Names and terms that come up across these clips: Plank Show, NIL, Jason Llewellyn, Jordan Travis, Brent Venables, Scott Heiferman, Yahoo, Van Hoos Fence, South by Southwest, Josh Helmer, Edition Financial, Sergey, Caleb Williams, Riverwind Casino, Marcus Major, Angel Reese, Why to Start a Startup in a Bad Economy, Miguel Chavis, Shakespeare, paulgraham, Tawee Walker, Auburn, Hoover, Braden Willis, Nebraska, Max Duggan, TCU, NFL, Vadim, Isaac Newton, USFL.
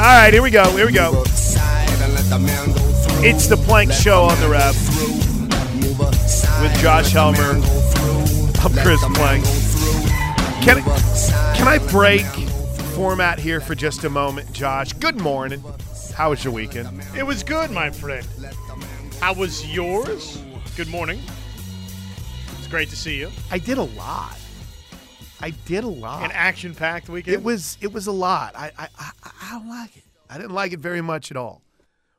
All right, here we go. Here we go. It's the Plank Show on the Ref with Josh Helmer. I'm Chris Plank. Can I break format here for just a moment, Josh? Good morning. How was your weekend? It was good, my friend. How was yours? Good morning. It's great to see you. I did a lot. An action-packed weekend? It was a lot. I don't like it. I didn't like it very much at all.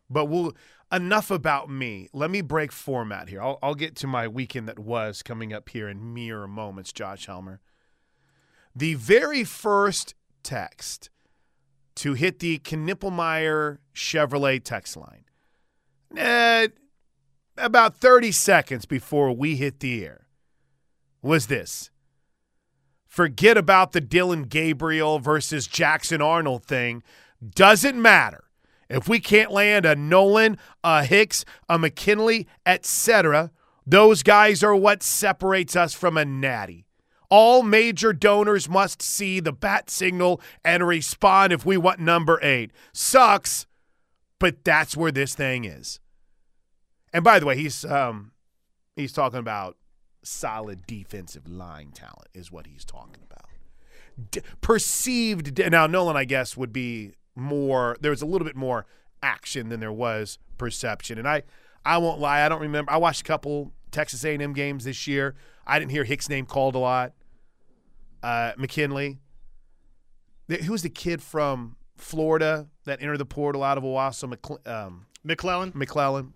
But enough about me. Let me break format here. I'll get to my weekend that was coming up here in mere moments, Josh Helmer. The very first text to hit the Knippelmeyer Chevrolet text line. About 30 seconds before we hit the air was this. Forget about the Dillon Gabriel versus Jackson Arnold thing. Doesn't matter if we can't land a Nolan, a Hicks, a McKinley, etc. Those guys are what separates us from a natty. All major donors must see the bat signal and respond if we want number 8. Sucks, but that's where this thing is. And by the way, he's talking about solid defensive line talent is what he's talking about. Now, Nolan, I guess, would be more – there was a little bit more action than there was perception. And I won't lie. I don't remember. I watched a couple Texas A&M games this year. I didn't hear Hicks' name called a lot. McKinley. Who was the kid from Florida that entered the portal out of Owasso? McClellan.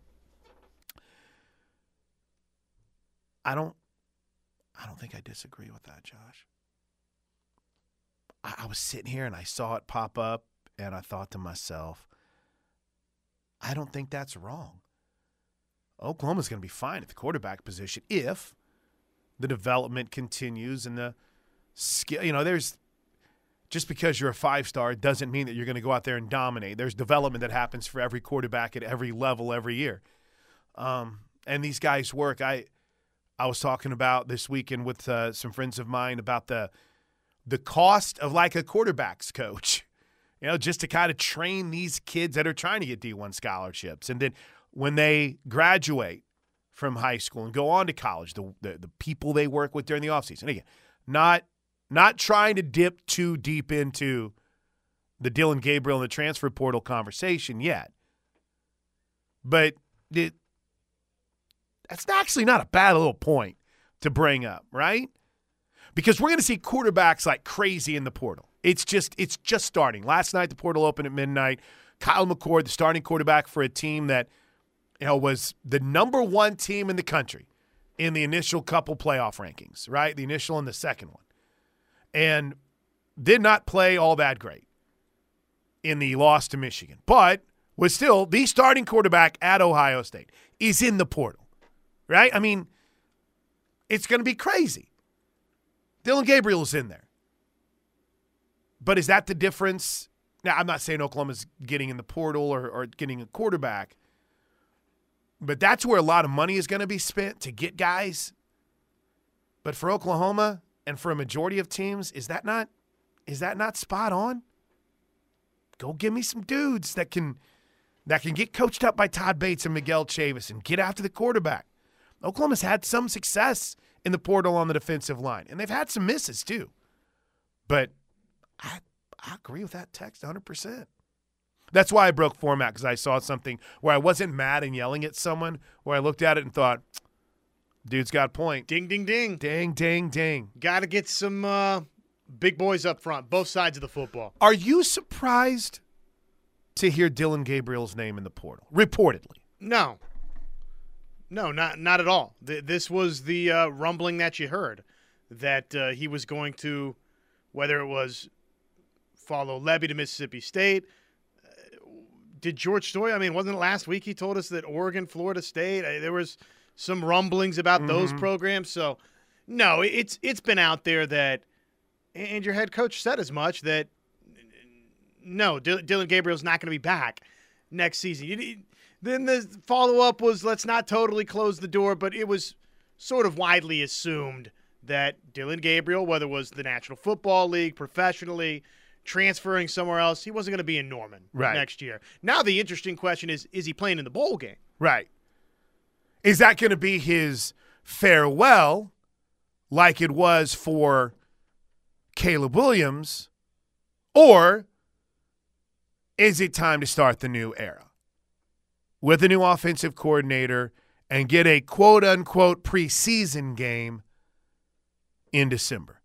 I don't think I disagree with that, Josh. I was sitting here and I saw it pop up and I thought to myself, I don't think that's wrong. Oklahoma's going to be fine at the quarterback position if the development continues and the skill. You know, there's just because you're a 5-star doesn't mean that you're going to go out there and dominate. There's development that happens for every quarterback at every level every year. And these guys work. I was talking about this weekend with some friends of mine about the cost of like a quarterback's coach, you know, just to kind of train these kids that are trying to get D1 scholarships. And then when they graduate from high school and go on to college, the people they work with during the offseason. Again, not trying to dip too deep into the Dillon Gabriel and the transfer portal conversation yet. But that's actually not a bad little point to bring up, right? Because we're going to see quarterbacks like crazy in the portal. It's just starting. Last night the portal opened at midnight. Kyle McCord, the starting quarterback for a team that, you know, was the number 1 team in the country in the initial couple playoff rankings, right? The initial and the second one. And did not play all that great in the loss to Michigan, but was still the starting quarterback at Ohio State is in the portal. Right? I mean, it's going to be crazy. Dillon Gabriel's in there. But is that the difference? Now, I'm not saying Oklahoma's getting in the portal or getting a quarterback, but that's where a lot of money is going to be spent to get guys. But for Oklahoma and for a majority of teams, is that not spot on? Go give me some dudes that can get coached up by Todd Bates and Miguel Chavis and get after the quarterback. Oklahoma's had some success in the portal on the defensive line, and they've had some misses too. But I agree with that text 100%. That's why I broke format, because I saw something where I wasn't mad and yelling at someone, where I looked at it and thought, dude's got a point. Ding, ding, ding. Ding, ding, ding. Got to get some big boys up front, both sides of the football. Are you surprised to hear Dillon Gabriel's name in the portal, reportedly? No. No, not at all. This was the rumbling that you heard, that he was going to, whether it was follow Lebby to Mississippi State. Did George Stoy? I mean, wasn't it last week he told us that Oregon, Florida State, there was some rumblings about those programs. So, no, it's been out there that, and your head coach said as much, that no, Dillon Gabriel's not going to be back next season. Then the follow-up was, let's not totally close the door, but it was sort of widely assumed that Dillon Gabriel, whether it was the National Football League, professionally, transferring somewhere else, he wasn't going to be in Norman next year. Now the interesting question is he playing in the bowl game? Right. Is that going to be his farewell like it was for Caleb Williams, or is it time to start the new era with a new offensive coordinator and get a quote-unquote preseason game in December?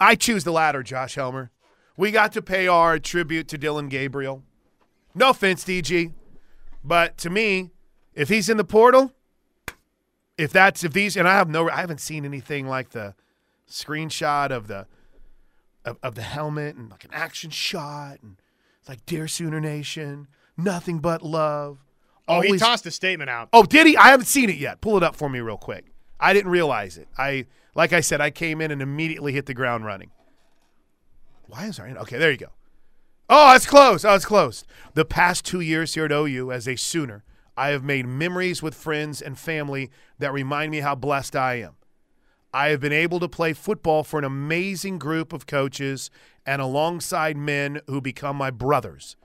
I choose the latter, Josh Helmer. We got to pay our tribute to Dillon Gabriel. No offense, DG, but to me, if he's in the portal, I haven't seen anything like the screenshot of the helmet and like an action shot and it's like, "Dear Sooner Nation, nothing but love." Always. Oh, he tossed a statement out. Oh, did he? I haven't seen it yet. Pull it up for me real quick. I didn't realize it. Like I said, I came in and immediately hit the ground running. Why is there? Okay, there you go. Oh, it's closed. Oh, it's closed. The past 2 years here at OU as a Sooner, I have made memories with friends and family that remind me how blessed I am. I have been able to play football for an amazing group of coaches and alongside men who become my brothers.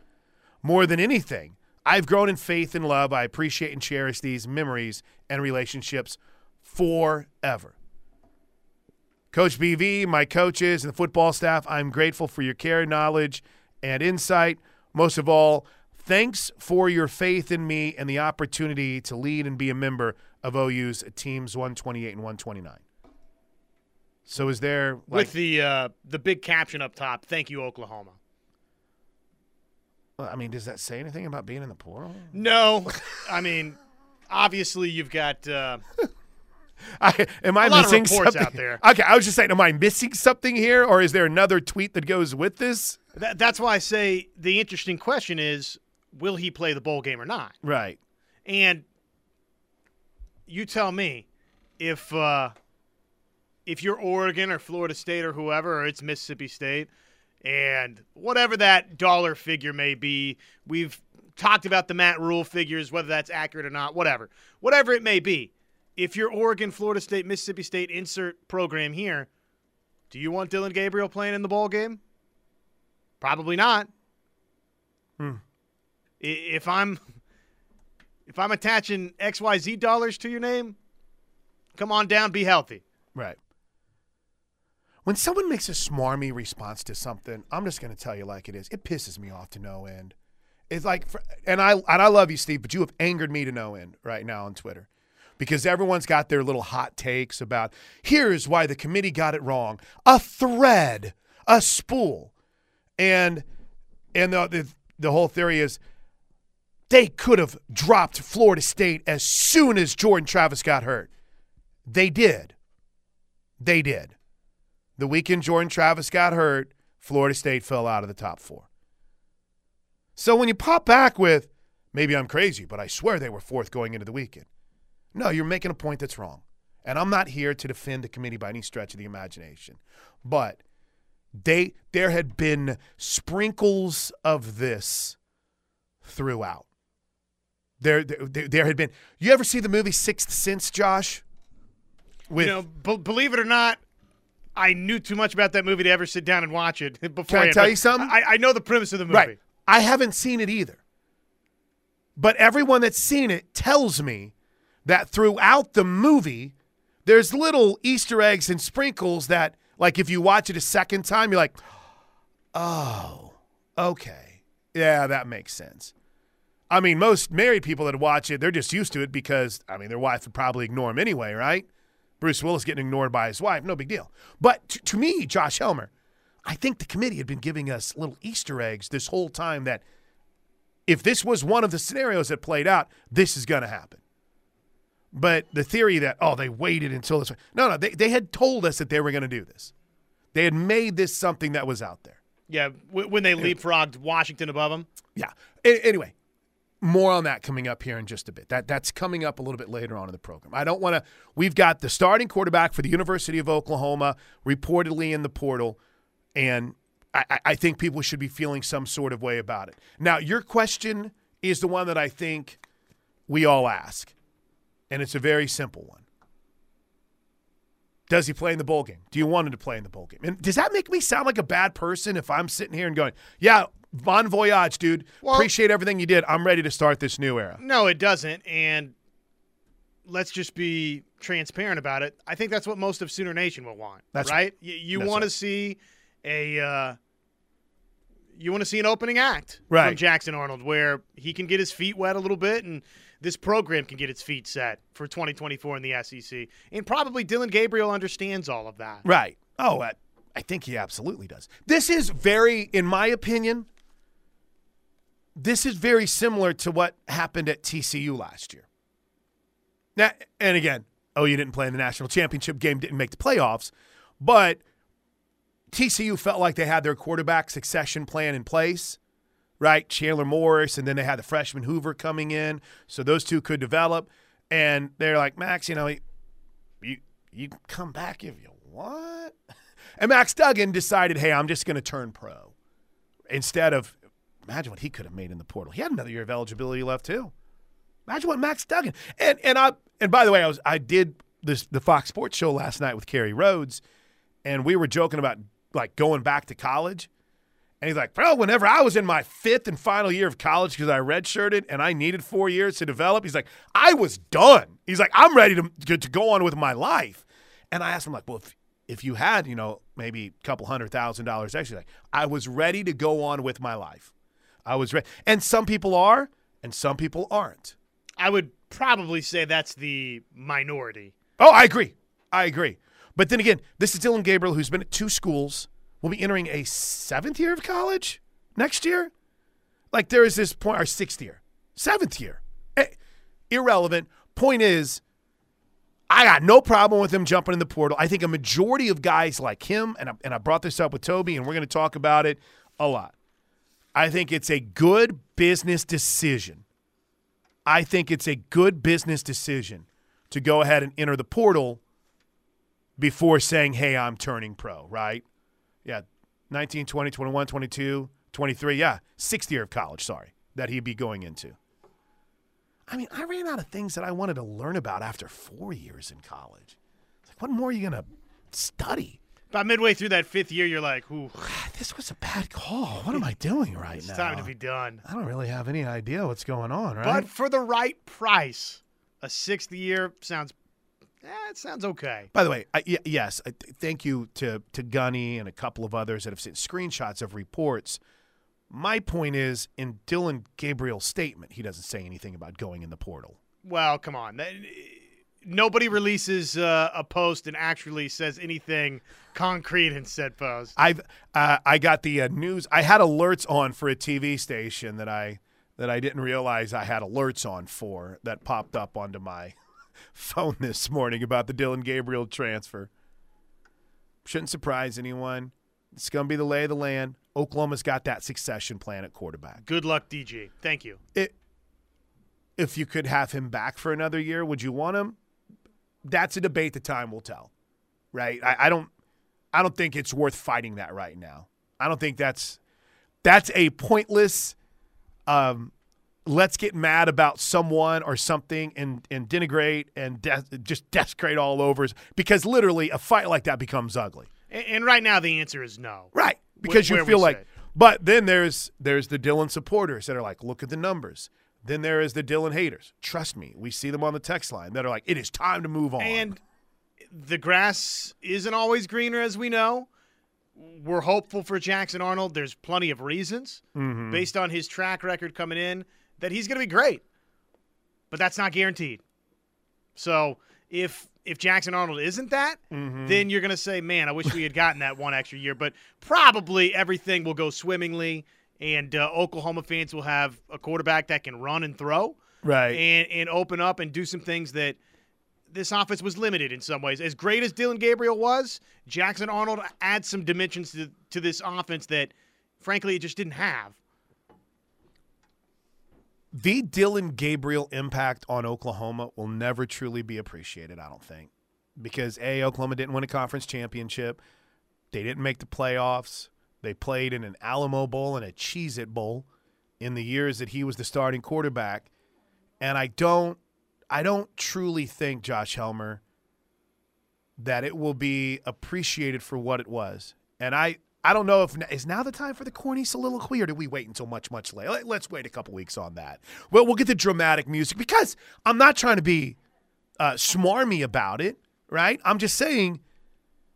More than anything, I've grown in faith and love. I appreciate and cherish these memories and relationships forever. Coach BV, my coaches, and the football staff, I'm grateful for your care, knowledge, and insight. Most of all, thanks for your faith in me and the opportunity to lead and be a member of OU's Teams 128 and 129. So is there – with the big caption up top, "Thank you, Oklahoma." Well, I mean, does that say anything about being in the portal? No. I mean, obviously you've got am I missing something out there? Okay, I was just saying, am I missing something here, or is there another tweet that goes with this? That's why I say the interesting question is, will he play the bowl game or not? Right. And you tell me if you're Oregon or Florida State or whoever, or it's Mississippi State, and whatever that dollar figure may be, we've talked about the Matt Ruhle figures, whether that's accurate or not, whatever. Whatever it may be, if you're Oregon, Florida State, Mississippi State, insert program here, do you want Dillon Gabriel playing in the bowl game? Probably not. If I'm attaching XYZ dollars to your name, come on down, be healthy. Right. When someone makes a smarmy response to something, I'm just going to tell you like it is. It pisses me off to no end. It's like, and I love you, Steve, but you have angered me to no end right now on Twitter, because everyone's got their little hot takes about here's why the committee got it wrong. A thread, a spool, and the whole theory is they could have dropped Florida State as soon as Jordan Travis got hurt. They did. They did. The weekend Jordan Travis got hurt, Florida State fell out of the top four. So when you pop back with, "Maybe I'm crazy, but I swear they were fourth going into the weekend," no, you're making a point that's wrong. And I'm not here to defend the committee by any stretch of the imagination. But there had been sprinkles of this throughout. There had been – you ever see the movie Sixth Sense, Josh? Believe it or not, I knew too much about that movie to ever sit down and watch it before. Can I tell you something? I know the premise of the movie. Right. I haven't seen it either. But everyone that's seen it tells me that throughout the movie, there's little Easter eggs and sprinkles that, like, if you watch it a second time, you're like, "Oh, okay. Yeah, that makes sense." I mean, most married people that watch it, they're just used to it because, I mean, their wife would probably ignore them anyway, right? Bruce Willis getting ignored by his wife, no big deal. But to me, Josh Helmer, I think the committee had been giving us little Easter eggs this whole time that if this was one of the scenarios that played out, this is going to happen. But the theory that, oh, they waited until this – no, they had told us that they were going to do this. They had made this something that was out there. Yeah, when they leapfrogged Washington above them. Yeah. Anyway, more on that coming up here in just a bit. That's coming up a little bit later on in the program. I don't want to – we've got the starting quarterback for the University of Oklahoma reportedly in the portal, and I think people should be feeling some sort of way about it. Now, your question is the one that I think we all ask, and it's a very simple one. Does he play in the bowl game? Do you want him to play in the bowl game? And does that make me sound like a bad person if I'm sitting here and going, yeah, bon voyage, dude. Well, appreciate everything you did. I'm ready to start this new era. No, it doesn't. And let's just be transparent about it. I think that's what most of Sooner Nation will want. That's right. You want to see a you want to see an opening act from Jackson Arnold where he can get his feet wet a little bit and this program can get its feet set for 2024 in the SEC. And probably Dillon Gabriel understands all of that. Right. Oh, I think he absolutely does. This is very, in my opinion, this is very similar to what happened at TCU last year. Now, and again, OU didn't play in the national championship game, didn't make the playoffs, but TCU felt like they had their quarterback succession plan in place, right? Chandler Morris, and then they had the freshman Hoover coming in, so those two could develop. And they're like, Max, you know, you come back if you want. And Max Duggan decided, hey, I'm just going to turn pro. Instead of, imagine what he could have made in the portal. He had another year of eligibility left too. Imagine what Max Duggan and by the way, I did the Fox Sports show last night with Kerry Rhodes, and we were joking about like going back to college, and he's like, "Bro, whenever I was in my fifth and final year of college because I redshirted and I needed 4 years to develop, he's like, I was done. He's like, I'm ready to go on with my life." And I asked him like, "Well, if you had maybe a couple $100,000 extra, like I was ready to go on with my life, I was ready." And some people are, and some people aren't. I would probably say that's the minority. Oh, I agree. But then again, this is Dillon Gabriel, who's been at two schools, will be entering a seventh year of college next year. Like there is this point, our sixth year, seventh year. Irrelevant. Point is, I got no problem with him jumping in the portal. I think a majority of guys like him, and I brought this up with Toby, and we're going to talk about it a lot. I think it's a good business decision. I think it's a good business decision to go ahead and enter the portal before saying, hey, I'm turning pro, right? Yeah, 19, 20, 21, 22, 23, yeah, sixth year of college, sorry, that he'd be going into. I mean, I ran out of things that I wanted to learn about after 4 years in college. It's like, what more are you going to study? About midway through that fifth year, you're like, ooh. This was a bad call. What am I doing right now? It's time to be done. I don't really have any idea what's going on, right? But for the right price, a sixth year sounds okay. By the way, thank you to Gunny and a couple of others that have sent screenshots of reports. My point is, in Dillon Gabriel's statement, he doesn't say anything about going in the portal. Well, come on. Nobody releases a post and actually says anything concrete in said post. I got the news. I had alerts on for a TV station that I didn't realize I had alerts on for that popped up onto my phone this morning about the Dillon Gabriel transfer. Shouldn't surprise anyone. It's going to be the lay of the land. Oklahoma's got that succession plan at quarterback. Good luck, DG. Thank you. If you could have him back for another year, would you want him? That's a debate that time will tell, right? I don't think it's worth fighting that right now. I don't think that's a pointless let's get mad about someone or something and denigrate and just desecrate all over, because literally a fight like that becomes ugly. And right now the answer is no. Right, because you feel like – but then there's the Dillon supporters that are like, look at the numbers. Then there is the Dillon haters. Trust me, we see them on the text line that are like, it is time to move on. And the grass isn't always greener, as we know. We're hopeful for Jackson Arnold. There's plenty of reasons, based on his track record coming in, that he's going to be great. But that's not guaranteed. So if Jackson Arnold isn't that, then you're going to say, man, I wish we had gotten that one extra year. But probably everything will go swimmingly. And Oklahoma fans will have a quarterback that can run and throw, right, and open up and do some things that this offense was limited in some ways. As great as Dillon Gabriel was, Jackson Arnold adds some dimensions to this offense that, frankly, it just didn't have. The Dillon Gabriel impact on Oklahoma will never truly be appreciated, I don't think, because, A, Oklahoma didn't win a conference championship. They didn't make the playoffs. They played in an Alamo Bowl and a Cheez-It Bowl in the years that he was the starting quarterback. And I don't truly think Josh Helmer that it will be appreciated for what it was. And I don't know if – is now the time for the corny soliloquy, or do we wait until much, much later? Let's wait a couple weeks on that. Well, we'll get the dramatic music because I'm not trying to be smarmy about it, right? I'm just saying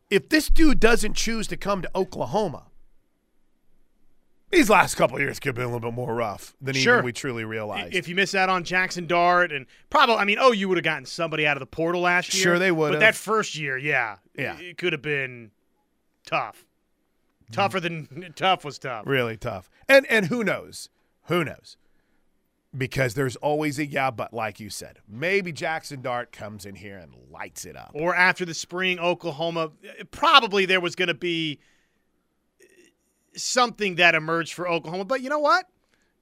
if this dude doesn't choose to come to Oklahoma, these last couple of years could have been a little bit more rough than even we truly realized. If you miss out on Jackson Dart and probably, I mean, you would have gotten somebody out of the portal last year. Sure, they would have. But that first year, yeah. It could have been tough. Tougher than tough was tough. Really tough. And who knows? Who knows? Because there's always a but like you said. Maybe Jackson Dart comes in here and lights it up. Or after the spring, Oklahoma, probably there was going to be something that emerged for Oklahoma. But you know what?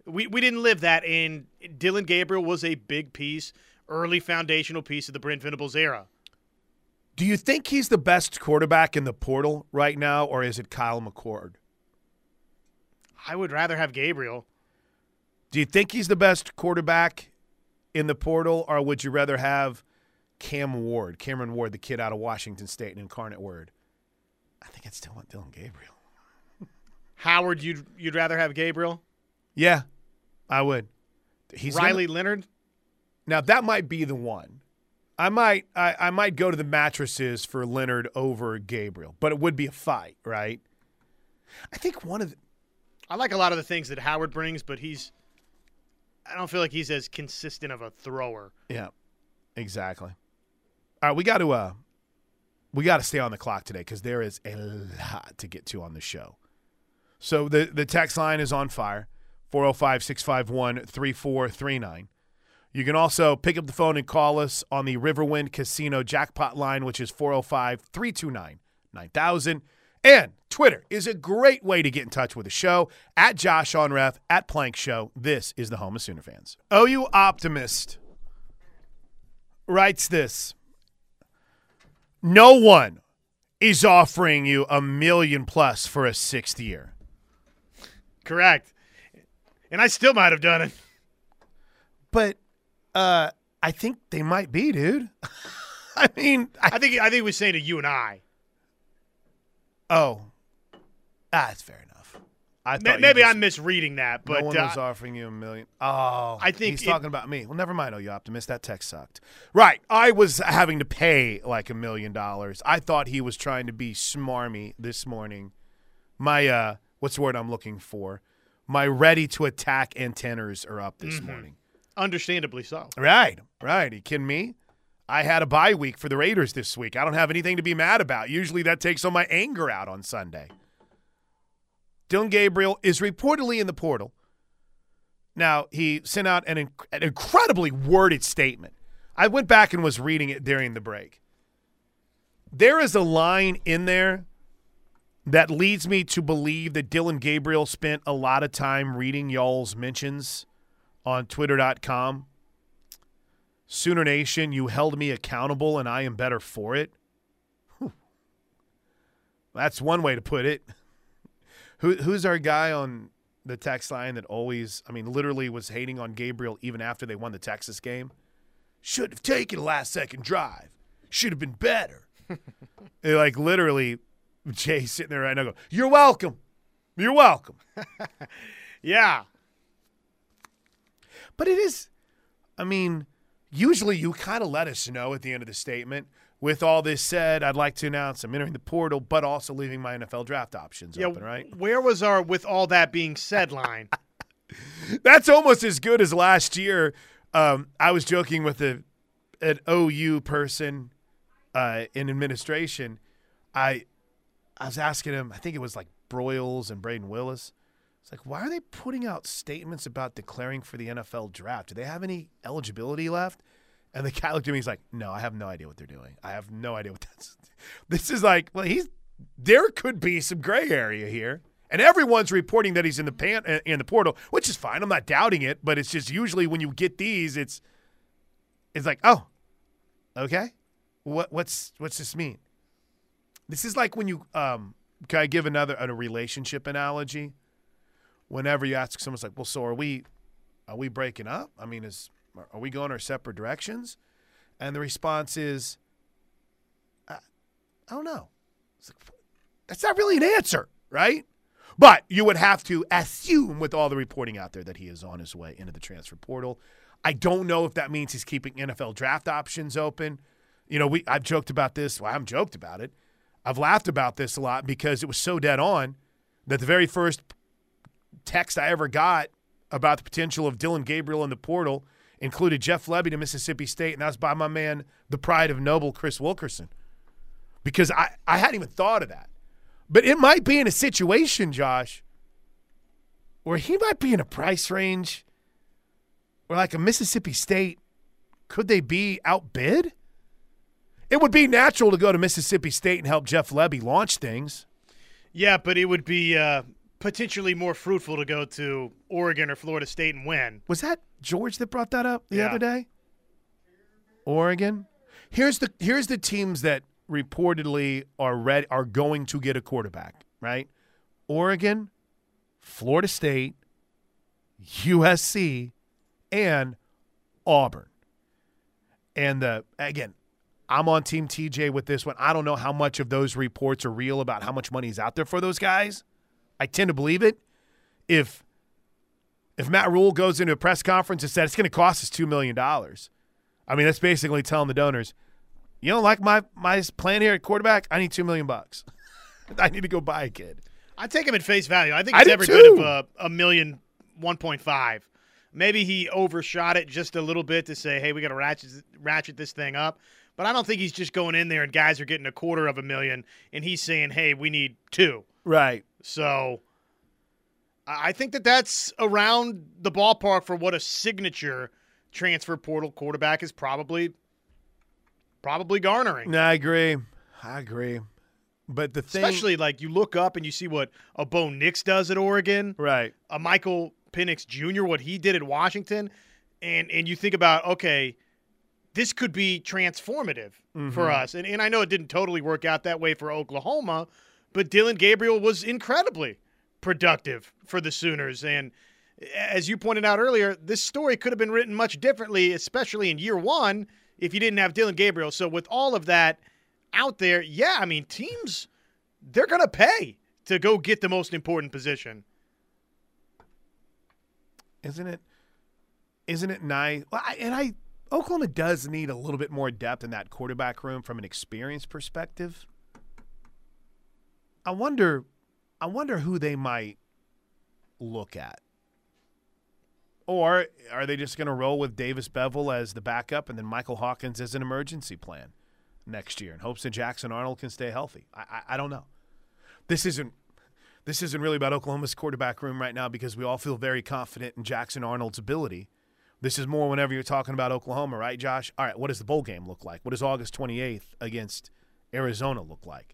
We didn't live that, and Dillon Gabriel was a big piece, early foundational piece of the Brent Venables era. Do you think he's the best quarterback in the portal right now, or is it Kyle McCord? I would rather have Gabriel. Do you think he's the best quarterback in the portal, or would you rather have Cameron Ward, the kid out of Washington State and Incarnate Word? I think I'd still want Dillon Gabriel. Howard, you'd rather have Gabriel? Yeah, I would. Leonard? Now, that might be the one. I might go to the mattresses for Leonard over Gabriel, but it would be a fight, right? I think I like a lot of the things that Howard brings, but I don't feel like he's as consistent of a thrower. Yeah, exactly. All right, we got to stay on the clock today because there is a lot to get to on the show. So the text line is on fire, 405-651-3439. You can also pick up the phone and call us on the Riverwind Casino Jackpot line, which is 405-329-9000. And Twitter is a great way to get in touch with the show, at Josh on Ref, at Plank Show. This is the home of Sooner fans. OU Optimist writes this. No one is offering you $1 million+ for a 6th year. Correct. And I still might have done it. But I think they might be, dude. I mean, I think we're saying to you and I. Oh, that's fair enough. Maybe I'm misreading that, but no one was offering you $1 million. Oh, I think he's talking about me. Well, never mind. Oh, you optimist. That text sucked. Right, I was having to pay like $1 million. I thought he was trying to be smarmy this morning. My what's the word I'm looking for? My ready to attack antennas are up this morning. Understandably so. Right. Are you kidding me? I had a bye week for the Raiders this week. I don't have anything to be mad about. Usually that takes all my anger out on Sunday. Dillon Gabriel is reportedly in the portal. Now, he sent out an incredibly worded statement. I went back and was reading it during the break. There is a line in there that leads me to believe that Dillon Gabriel spent a lot of time reading y'all's mentions on Twitter.com, Sooner Nation, you held me accountable, and I am better for it. Whew. That's one way to put it. Who's our guy on the text line that literally was hating on Gabriel even after they won the Texas game? Should have taken a last-second drive. Should have been better. Like, literally, Jay's sitting there right now going, you're welcome. You're welcome. Yeah. But it is, usually you kind of let us know at the end of the statement, with all this said, I'd like to announce I'm entering the portal, but also leaving my NFL draft options open, right? Where was our with all that being said line? That's almost as good as last year. I was joking with an OU person in administration. I was asking him, I think it was like Broyles and Braden Willis. It's like, why are they putting out statements about declaring for the NFL draft? Do they have any eligibility left? And the guy looked at me, he's like, no, I have no idea what they're doing. I have no idea what that's – this is like – well, there could be some gray area here. And everyone's reporting that he's in the portal, which is fine. I'm not doubting it, but it's just usually when you get these, it's like, oh, okay. What's this mean? This is like when you can I give a relationship analogy? Whenever you ask someone, it's like, well, so are we breaking up? Are we going our separate directions? And the response is, I don't know. It's like, that's not really an answer, right? But you would have to assume with all the reporting out there that he is on his way into the transfer portal. I don't know if that means he's keeping NFL draft options open. You know, I've joked about this. Well, I haven't joked about it. I've laughed about this a lot because it was so dead on that the very first text I ever got about the potential of Dillon Gabriel in the portal included Jeff Lebby to Mississippi State, and that was by my man, the pride of Noble, Chris Wilkerson. Because I hadn't even thought of that. But it might be in a situation, Josh, where he might be in a price range where, like, a Mississippi State, could they be outbid? It would be natural to go to Mississippi State and help Jeff Lebby launch things. Yeah, but it would be potentially more fruitful to go to Oregon or Florida State and win. Was that George that brought that up the other day? Oregon? Here's the teams that reportedly are going to get a quarterback, right? Oregon, Florida State, USC, and Auburn. And again, I'm on Team TJ with this one. I don't know how much of those reports are real about how much money is out there for those guys. I tend to believe it. If Matt Ruhle goes into a press conference and said it's going to cost us $2 million, I mean, that's basically telling the donors, you don't like my plan here at quarterback? I need $2 million. I need to go buy a kid. I take him at face value. I think it's ever good of a million, 1.5. Maybe he overshot it just a little bit to say, hey, we got to ratchet this thing up. But I don't think he's just going in there and guys are getting $250,000 and he's saying, hey, we need $2 million. Right. So I think that's around the ballpark for what a signature transfer portal quarterback is probably garnering. No, I agree. But the thing, especially like you look up and you see what a Bo Nix does at Oregon. Right. A Michael Penix Jr., what he did at Washington. And you think about, okay, this could be transformative for us. And I know it didn't totally work out that way for Oklahoma, but Dillon Gabriel was incredibly productive for the Sooners. And as you pointed out earlier, this story could have been written much differently, especially in year one, if you didn't have Dillon Gabriel. So with all of that out there, yeah, I mean, teams, they're going to pay to go get the most important position. Isn't it nice? Well, Oklahoma does need a little bit more depth in that quarterback room from an experience perspective. I wonder who they might look at. Or are they just going to roll with Davis Bevell as the backup and then Michael Hawkins as an emergency plan next year in hopes that Jackson Arnold can stay healthy? I don't know. This isn't really about Oklahoma's quarterback room right now because we all feel very confident in Jackson Arnold's ability. This is more whenever you're talking about Oklahoma, right, Josh? All right, what does the bowl game look like? What does August 28th against Arizona look like?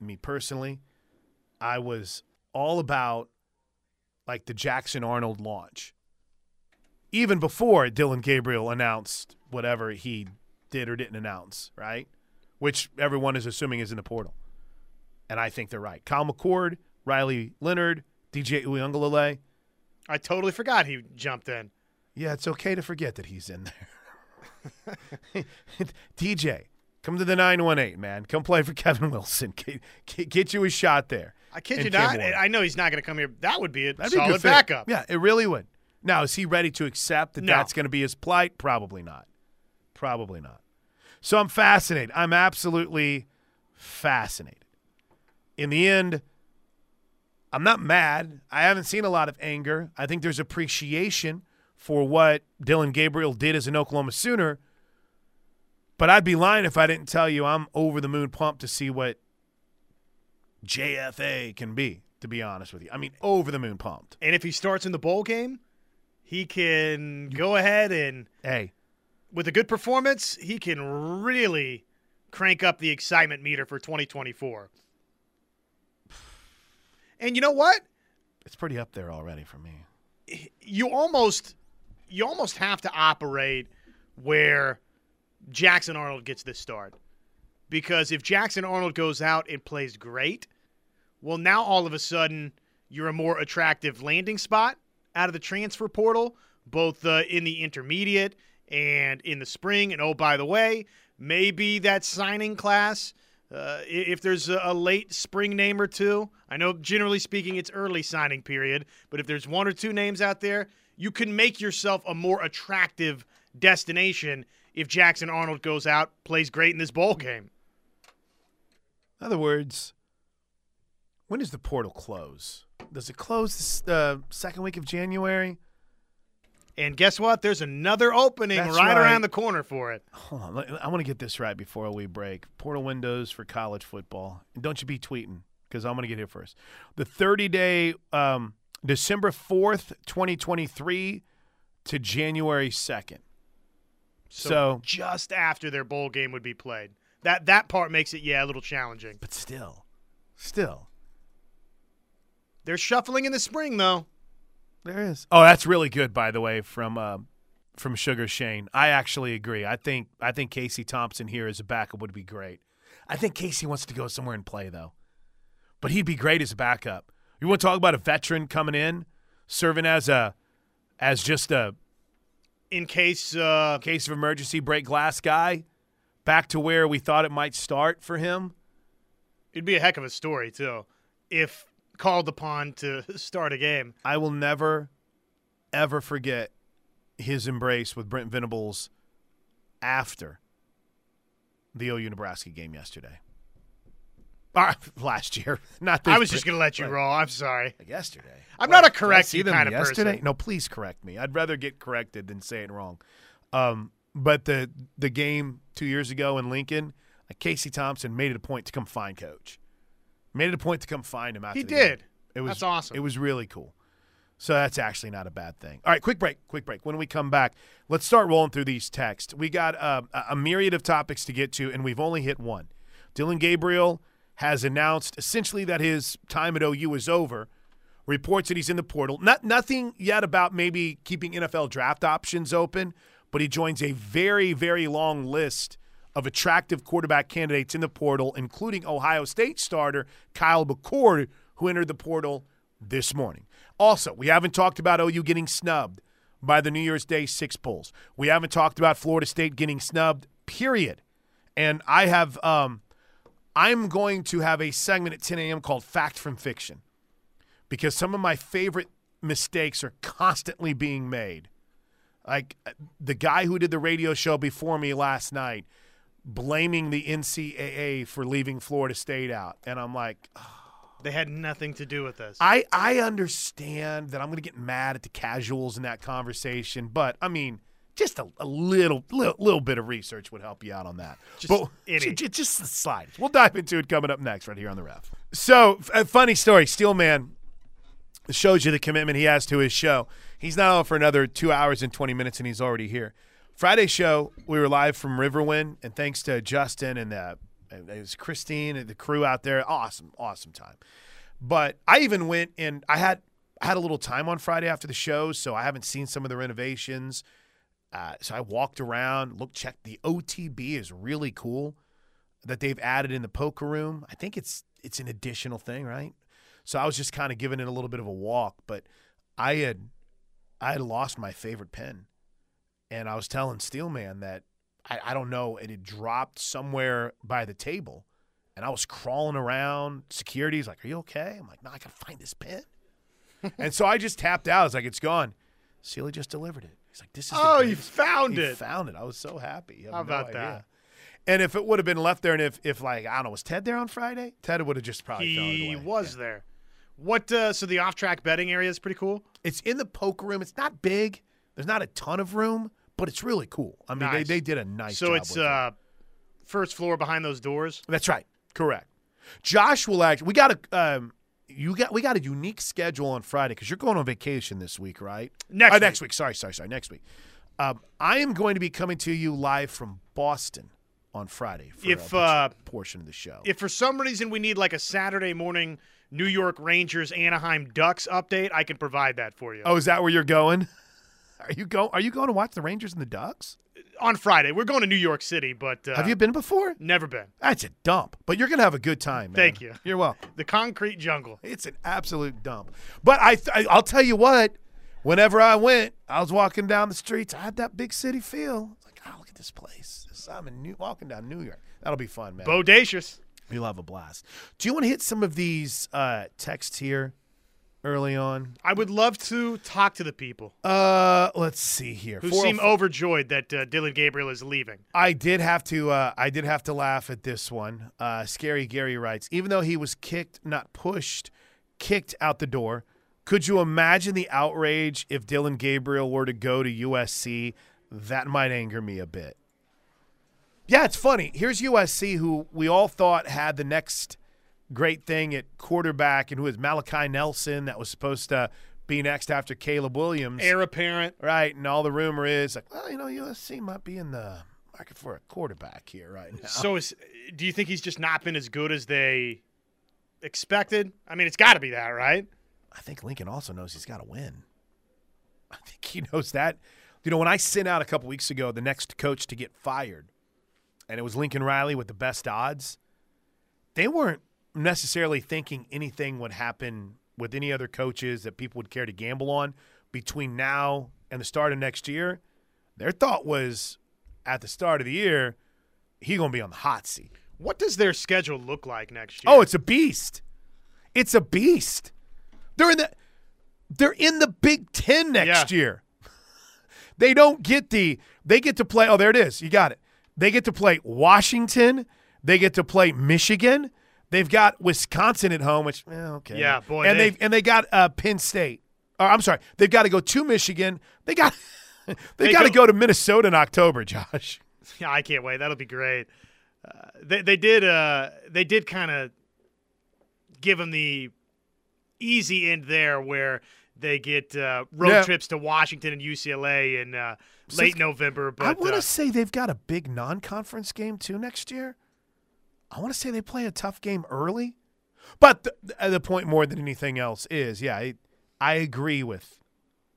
Me personally, I was all about like the Jackson Arnold launch, even before Dillon Gabriel announced whatever he did or didn't announce, right? Which everyone is assuming is in the portal, and I think they're right. Kyle McCord, Riley Leonard, DJ Uyunglele. I totally forgot he jumped in. Yeah, it's okay to forget that he's in there. DJ. Come to the 918, man. Come play for Kevin Wilson. Get you a shot there. I kid you not. I know he's not going to come here. That would be a solid backup. Yeah, it really would. Now, is he ready to accept that that's going to be his plight? Probably not. Probably not. So I'm fascinated. I'm absolutely fascinated. In the end, I'm not mad. I haven't seen a lot of anger. I think there's appreciation for what Dillon Gabriel did as an Oklahoma Sooner. But I'd be lying if I didn't tell you I'm over the moon pumped to see what JFA can be, to be honest with you. I mean, over the moon pumped. And if he starts in the bowl game, he can go ahead and, with a good performance, he can really crank up the excitement meter for 2024. And you know what? It's pretty up there already for me. You almost have to operate where Jackson Arnold gets this start, because if Jackson Arnold goes out and plays great, well, now all of a sudden you're a more attractive landing spot out of the transfer portal, both in the intermediate and in the spring. And, oh, by the way, maybe that signing class, if there's a late spring name or two. I know generally speaking it's early signing period, but if there's one or two names out there, you can make yourself a more attractive destination if Jackson Arnold goes out, plays great in this bowl game. In other words, when does the portal close? Does it close the second week of January? And guess what? There's another opening right around the corner for it. Hold on. I want to get this right before we break. Portal windows for college football. And don't you be tweeting, because I'm going to get here first. The 30-day December 4th, 2023 to January 2nd. So just after their bowl game would be played. That part makes it, a little challenging. But still. They're shuffling in the spring, though. There is. Oh, that's really good, by the way, from Sugar Shane. I actually agree. I think Casey Thompson here as a backup would be great. I think Casey wants to go somewhere and play, though. But he'd be great as a backup. You want to talk about a veteran coming in, serving as just a in case of emergency break glass guy, back to where we thought it might start for him. It'd be a heck of a story, too, if called upon to start a game. I will never, ever forget his embrace with Brent Venables after the OU Nebraska game yesterday. Last year. Not this. I was just going to let you roll. I'm sorry. Like yesterday. I'm not a correct you kind of person. No, please correct me. I'd rather get corrected than say it wrong. But the game 2 years ago in Lincoln, Casey Thompson made it a point to come find Coach. Made it a point to come find him after the game. He did. That's awesome. It was really cool. So that's actually not a bad thing. All right, quick break. When we come back, let's start rolling through these texts. We got a myriad of topics to get to, and we've only hit one. Dillon Gabriel has announced essentially that his time at OU is over. Reports that he's in the portal. Nothing yet about maybe keeping NFL draft options open, but he joins a very, very long list of attractive quarterback candidates in the portal, including Ohio State starter Kyle McCord, who entered the portal this morning. Also, we haven't talked about OU getting snubbed by the New Year's Day 6 polls. We haven't talked about Florida State getting snubbed, period. And I have I'm going to have a segment at 10 a.m. called Fact from Fiction, because some of my favorite mistakes are constantly being made. Like the guy who did the radio show before me last night, blaming the NCAA for leaving Florida State out. And I'm like, they had nothing to do with this. I understand that I'm going to get mad at the casuals in that conversation, but, I mean, just a little bit of research would help you out on that. Just a slide. We'll dive into it coming up next right here on The Ref. So, a funny story. Steelman shows you the commitment he has to his show. He's not on for another 2 hours and 20 minutes, and he's already here. Friday show, we were live from Riverwind, and thanks to Justin and it was Christine and the crew out there. Awesome time. But I even went and I had a little time on Friday after the show, so I haven't seen some of the renovations. So I walked around, checked. The OTB is really cool that they've added in the poker room. I think it's an additional thing, right? So I was just kind of giving it a little bit of a walk, but I had lost my favorite pen. And I was telling Steelman that I don't know, it had dropped somewhere by the table. And I was crawling around. Security's like, "Are you okay?" I'm like, "No, I got to find this pen." And so I just tapped out. I was like, "It's gone." Sealy just delivered it. He's like, "This is You found it. I was so happy. How about that? And if it would have been left there, and if like, I don't know, was Ted there on Friday? Ted would have just probably thrown it away. He was there. What? So the off-track betting area is pretty cool? It's in the poker room. It's not big. There's not a ton of room. But it's really cool. I mean, nice. they did a nice job. So it's first floor behind those doors. That's right. Correct. Josh will actually. We got a unique schedule on Friday because you're going on vacation this week, right? Next week. Sorry. Next week. I am going to be coming to you live from Boston on Friday for a portion of the show. If for some reason we need like a Saturday morning New York Rangers Anaheim Ducks update, I can provide that for you. Oh, is that where you're going? Are you going to watch the Rangers and the Ducks? On Friday. We're going to New York City, but have you been before? Never been. That's a dump. But you're going to have a good time, man. Thank you. You're welcome. The concrete jungle. It's an absolute dump. But I'll tell you what, whenever I went, I was walking down the streets. I had that big city feel. It's like, oh, look at at this place. I'm walking down New York. That'll be fun, man. Bodacious. You'll have a blast. Do you want to hit some of these texts here early on? I would love to talk to the people. Let's see here. Who seem overjoyed that Dillon Gabriel is leaving. I did have to laugh at this one. Scary Gary writes, even though he was kicked, not pushed, kicked out the door, could you imagine the outrage if Dillon Gabriel were to go to USC? That might anger me a bit. Yeah, it's funny. Here's USC, who we all thought had the next great thing at quarterback, and who is Malachi Nelson, that was supposed to be next after Caleb Williams. Heir apparent. Right, and all the rumor is, like, well, you know, USC might be in the market for a quarterback here right now. So do you think he's just not been as good as they expected? I mean, it's got to be that, right? I think Lincoln also knows he's got to win. I think he knows that. You know, when I sent out a couple weeks ago the next coach to get fired, and it was Lincoln Riley with the best odds, they weren't necessarily thinking anything would happen with any other coaches that people would care to gamble on between now and the start of next year. Their thought was, at the start of the year, he's going to be on the hot seat. What does their schedule look like next year? Oh, it's a beast. It's a beast. They're in the Big Ten next year. They don't get they get to play. Oh, there it is. You got it. They get to play Washington. They get to play Michigan. They've got Wisconsin at home, which okay. Yeah, boy. And they got Penn State. Or, I'm sorry, they've got to go to Michigan. They got to go to Minnesota in October, Josh. Yeah, I can't wait. That'll be great. They did kind of give them the easy end there, where they get road trips to Washington and UCLA in late November. But I want to say they've got a big non-conference game too next year. I want to say they play a tough game early. But the point more than anything else is, I agree with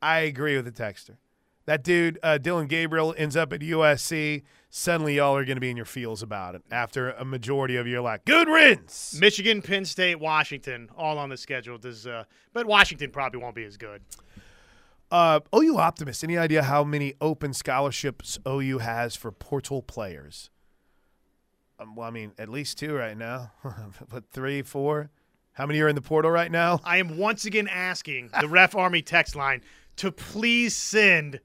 the texter. That dude, Dillon Gabriel, ends up at USC. Suddenly y'all are going to be in your feels about it after a majority of you are like, good riddance. Michigan, Penn State, Washington, all on the schedule. But Washington probably won't be as good. OU Optimist, any idea how many open scholarships OU has for portal players? Well, I mean, at least two right now. But 3, 4? How many are in the portal right now? I am once again asking the Ref Army text line to please send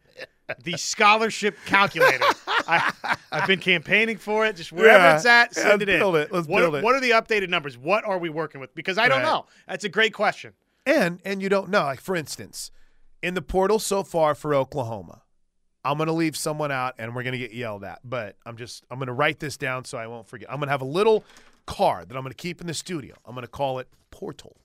the scholarship calculator. I've been campaigning for it. Just wherever it's at, send it in. Let's build it. What are the updated numbers? What are we working with? Because I don't know. That's a great question. And you don't know. Like, for instance, in the portal so far for Oklahoma, I'm going to leave someone out, and we're going to get yelled at. But I'm going to write this down so I won't forget. I'm going to have a little card that I'm going to keep in the studio. I'm going to call it Portal,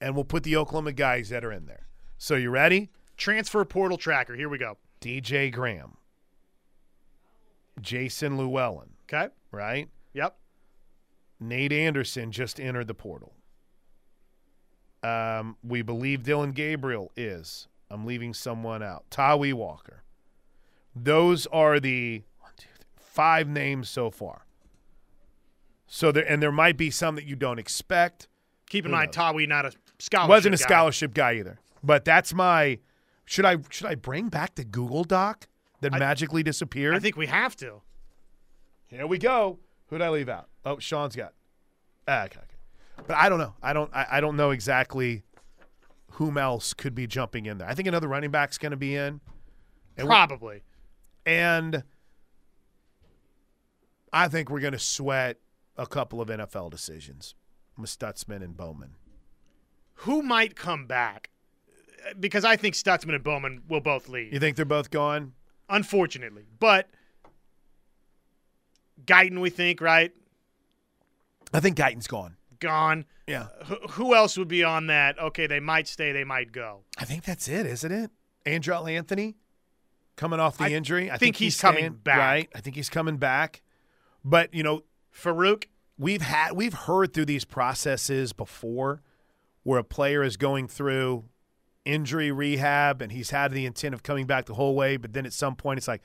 and we'll put the Oklahoma guys that are in there. So you ready? Transfer Portal Tracker. Here we go. DJ Graham. Jason Llewellyn. Okay. Right? Yep. Nate Anderson just entered the portal. We believe Dillon Gabriel is. I'm leaving someone out. Tawee Walker. Those are the 5 names so far. So there might be some that you don't expect. Keep in mind, Tawee, not a scholarship guy. Wasn't a scholarship guy either. But that's my – should I bring back the Google Doc that magically disappeared? I think we have to. Here we go. Who did I leave out? Oh, Sean's got – okay. But I don't know. I don't know exactly whom else could be jumping in there. I think another running back's going to be in. Probably. And I think we're going to sweat a couple of NFL decisions with Stutzman and Bowman. Who might come back? Because I think Stutzman and Bowman will both leave. You think they're both gone? Unfortunately. But Guyton, we think, right? I think Guyton's gone. Gone. Yeah. Who else would be on that? Okay, they might stay, they might go. I think that's it, isn't it? Andrell Anthony? Coming off the injury. I think he's coming back. Right. I think he's coming back. But, you know, Farouk, we've heard through these processes before where a player is going through injury rehab and he's had the intent of coming back the whole way, but then at some point it's like,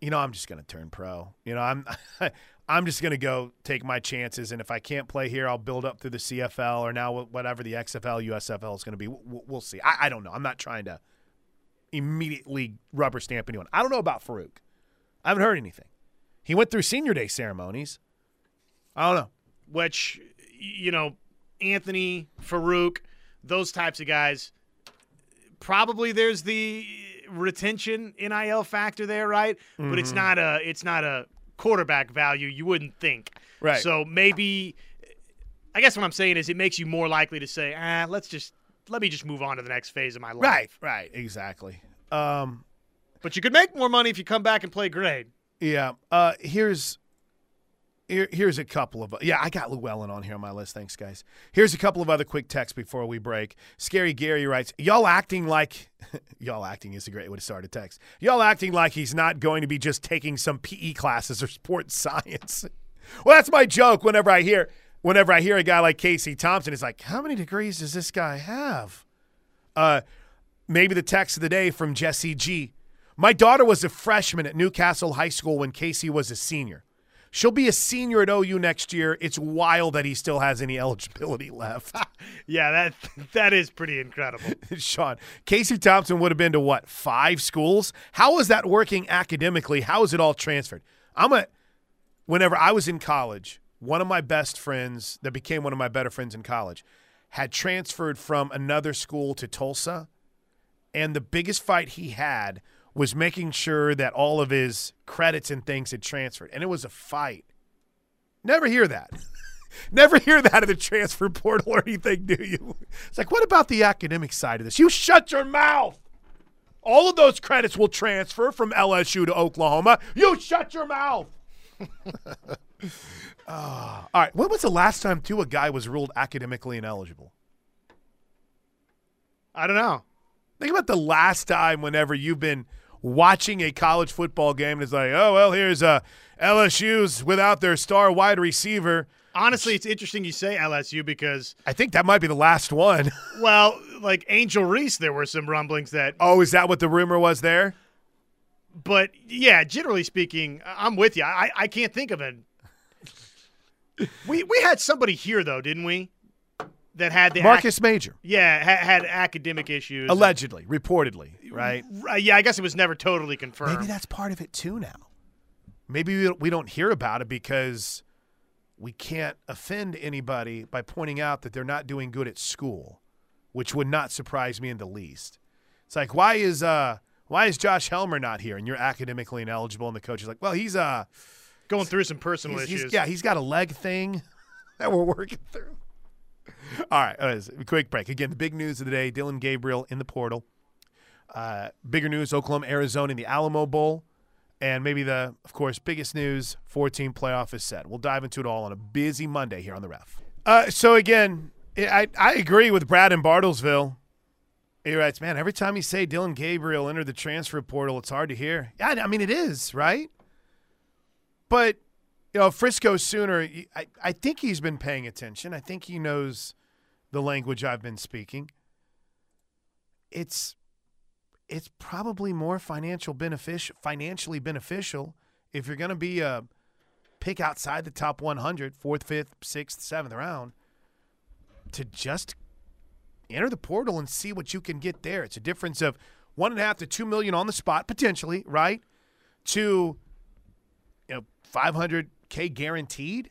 you know, I'm just going to turn pro. You know, I'm just going to go take my chances, and if I can't play here, I'll build up through the CFL or now whatever the XFL, USFL is going to be. We'll see. I don't know. I'm not trying to immediately rubber stamp anyone. I don't know about Farouk. I haven't heard anything. He went through senior day ceremonies. I don't know. Which, you know, Anthony, Farouk, those types of guys, probably there's the retention NIL factor there, right? Mm-hmm. But it's not a quarterback value, you wouldn't think. Right. So maybe I guess what I'm saying is it makes you more likely to say, let me just move on to the next phase of my life. Right, exactly. But you could make more money if you come back and play grade. Yeah. Here's a couple of – yeah, I got Llewellyn on here on my list. Thanks, guys. Here's a couple of other quick texts before we break. Scary Gary writes, y'all acting is a great way to start a text. Y'all acting like he's not going to be just taking some PE classes or sports science. Well, that's my joke whenever I hear a guy like Casey Thompson. It's like, how many degrees does this guy have? Maybe the text of the day from Jesse G. My daughter was a freshman at Newcastle High School when Casey was a senior. She'll be a senior at OU next year. It's wild that he still has any eligibility left. Yeah, that is pretty incredible. Sean, Casey Thompson would have been to, what, 5 schools? How is that working academically? How is it all transferred? Whenever I was in college, one of my best friends that became one of my better friends in college had transferred from another school to Tulsa, and the biggest fight he had was making sure that all of his credits and things had transferred. And it was a fight. Never hear that. Never hear that at the transfer portal or anything, do you? It's like, what about the academic side of this? You shut your mouth. All of those credits will transfer from LSU to Oklahoma. You shut your mouth. All right. When was the last time, too, a guy was ruled academically ineligible? I don't know. Think about the last time whenever you've been – watching a college football game and it's like, oh, well, here's LSU's without their star wide receiver. Honestly, it's interesting you say LSU because – I think that might be the last one. Well, like Angel Reese, there were some rumblings that – oh, is that what the rumor was there? But, yeah, generally speaking, I'm with you. I can't think of it. We had somebody here, though, didn't we? That had the Marcus Major. Yeah, had academic issues. Allegedly, reportedly, right? Yeah, I guess it was never totally confirmed. Maybe that's part of it too now. Maybe we don't hear about it because we can't offend anybody by pointing out that they're not doing good at school, which would not surprise me in the least. It's like, why is Josh Helmer not here and you're academically ineligible? And the coach is like, well, he's going through some personal issues. He's got a leg thing that we're working through. All right, a quick break. Again, the big news of the day, Dillon Gabriel in the portal. Bigger news, Oklahoma, Arizona in the Alamo Bowl. And maybe the, of course, biggest news, 4-team playoff is set. We'll dive into it all on a busy Monday here on The Ref. So, again, I agree with Brad in Bartlesville. He writes, man, every time you say Dillon Gabriel entered the transfer portal, it's hard to hear. Yeah, I mean, it is, right? But, you know, Frisco Sooner, I think he's been paying attention. I think he knows the language I've been speaking. It's probably more financially beneficial if you're going to be a pick outside the top 100, 4th, 5th, 6th, 7th round, to just enter the portal and see what you can get there. It's a difference of $1.5 to $2 million on the spot potentially, right? To, you know, $500K guaranteed.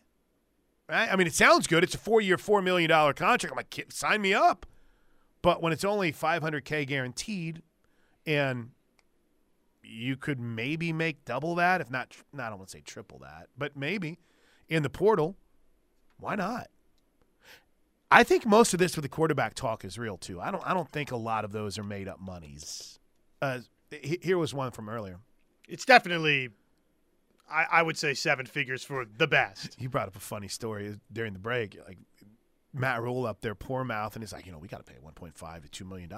Right? I mean, it sounds good. It's a 4-year, $4 million contract. I'm like, sign me up. But when it's only $500K guaranteed and you could maybe make double that, if not, I don't want to say triple that, but maybe in the portal, why not? I think most of this with the quarterback talk is real too. I don't think a lot of those are made up monies. Here was one from earlier. It's definitely – I would say 7 figures for the best. You brought up a funny story during the break. Like Matt Ruhle up there, poor mouth, and he's like, you know, we got to pay $1.5 to $2 million.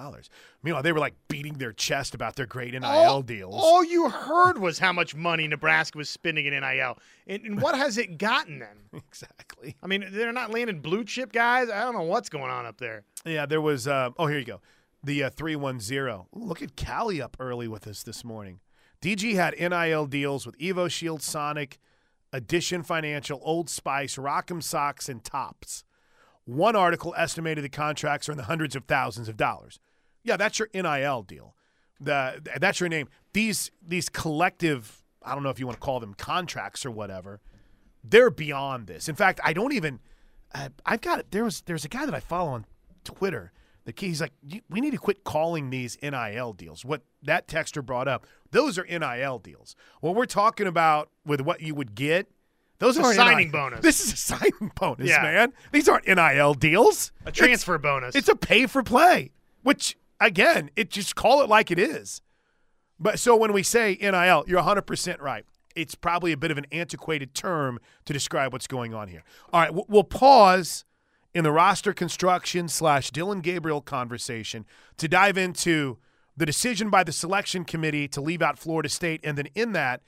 Meanwhile, they were like beating their chest about their great NIL deals. All you heard was how much money Nebraska was spending in NIL. And what has it gotten them? Exactly. I mean, they're not landing blue chip guys. I don't know what's going on up there. Yeah, there was here you go. The 310. Look at Callie up early with us this morning. DG had NIL deals with Evo Shield, Sonic, Edition Financial, Old Spice, Rock'em Socks, and Tops. One article estimated the contracts are in the hundreds of thousands of dollars. Yeah, that's your NIL deal. That's your name. These collective I don't know if you want to call them contracts or whatever. They're beyond this. In fact, I don't even I've got it. There's a guy that I follow on Twitter. He's like, we need to quit calling these NIL deals. What that texter brought up, those are NIL deals. What we're talking about with what you would get, those are signing bonus. This is a signing bonus, yeah. Man. These aren't NIL deals. A transfer bonus. It's a pay for play, which, again, it just call it like it is. But so when we say NIL, you're 100% right. It's probably a bit of an antiquated term to describe what's going on here. All right, we'll pause in the roster construction / Dillon Gabriel conversation to dive into the decision by the selection committee to leave out Florida State, and then in that,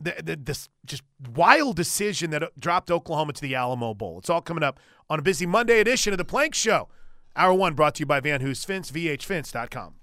this just wild decision that dropped Oklahoma to the Alamo Bowl. It's all coming up on a busy Monday edition of The Plank Show. Hour 1 brought to you by Van Hoos Fence, vhfence.com.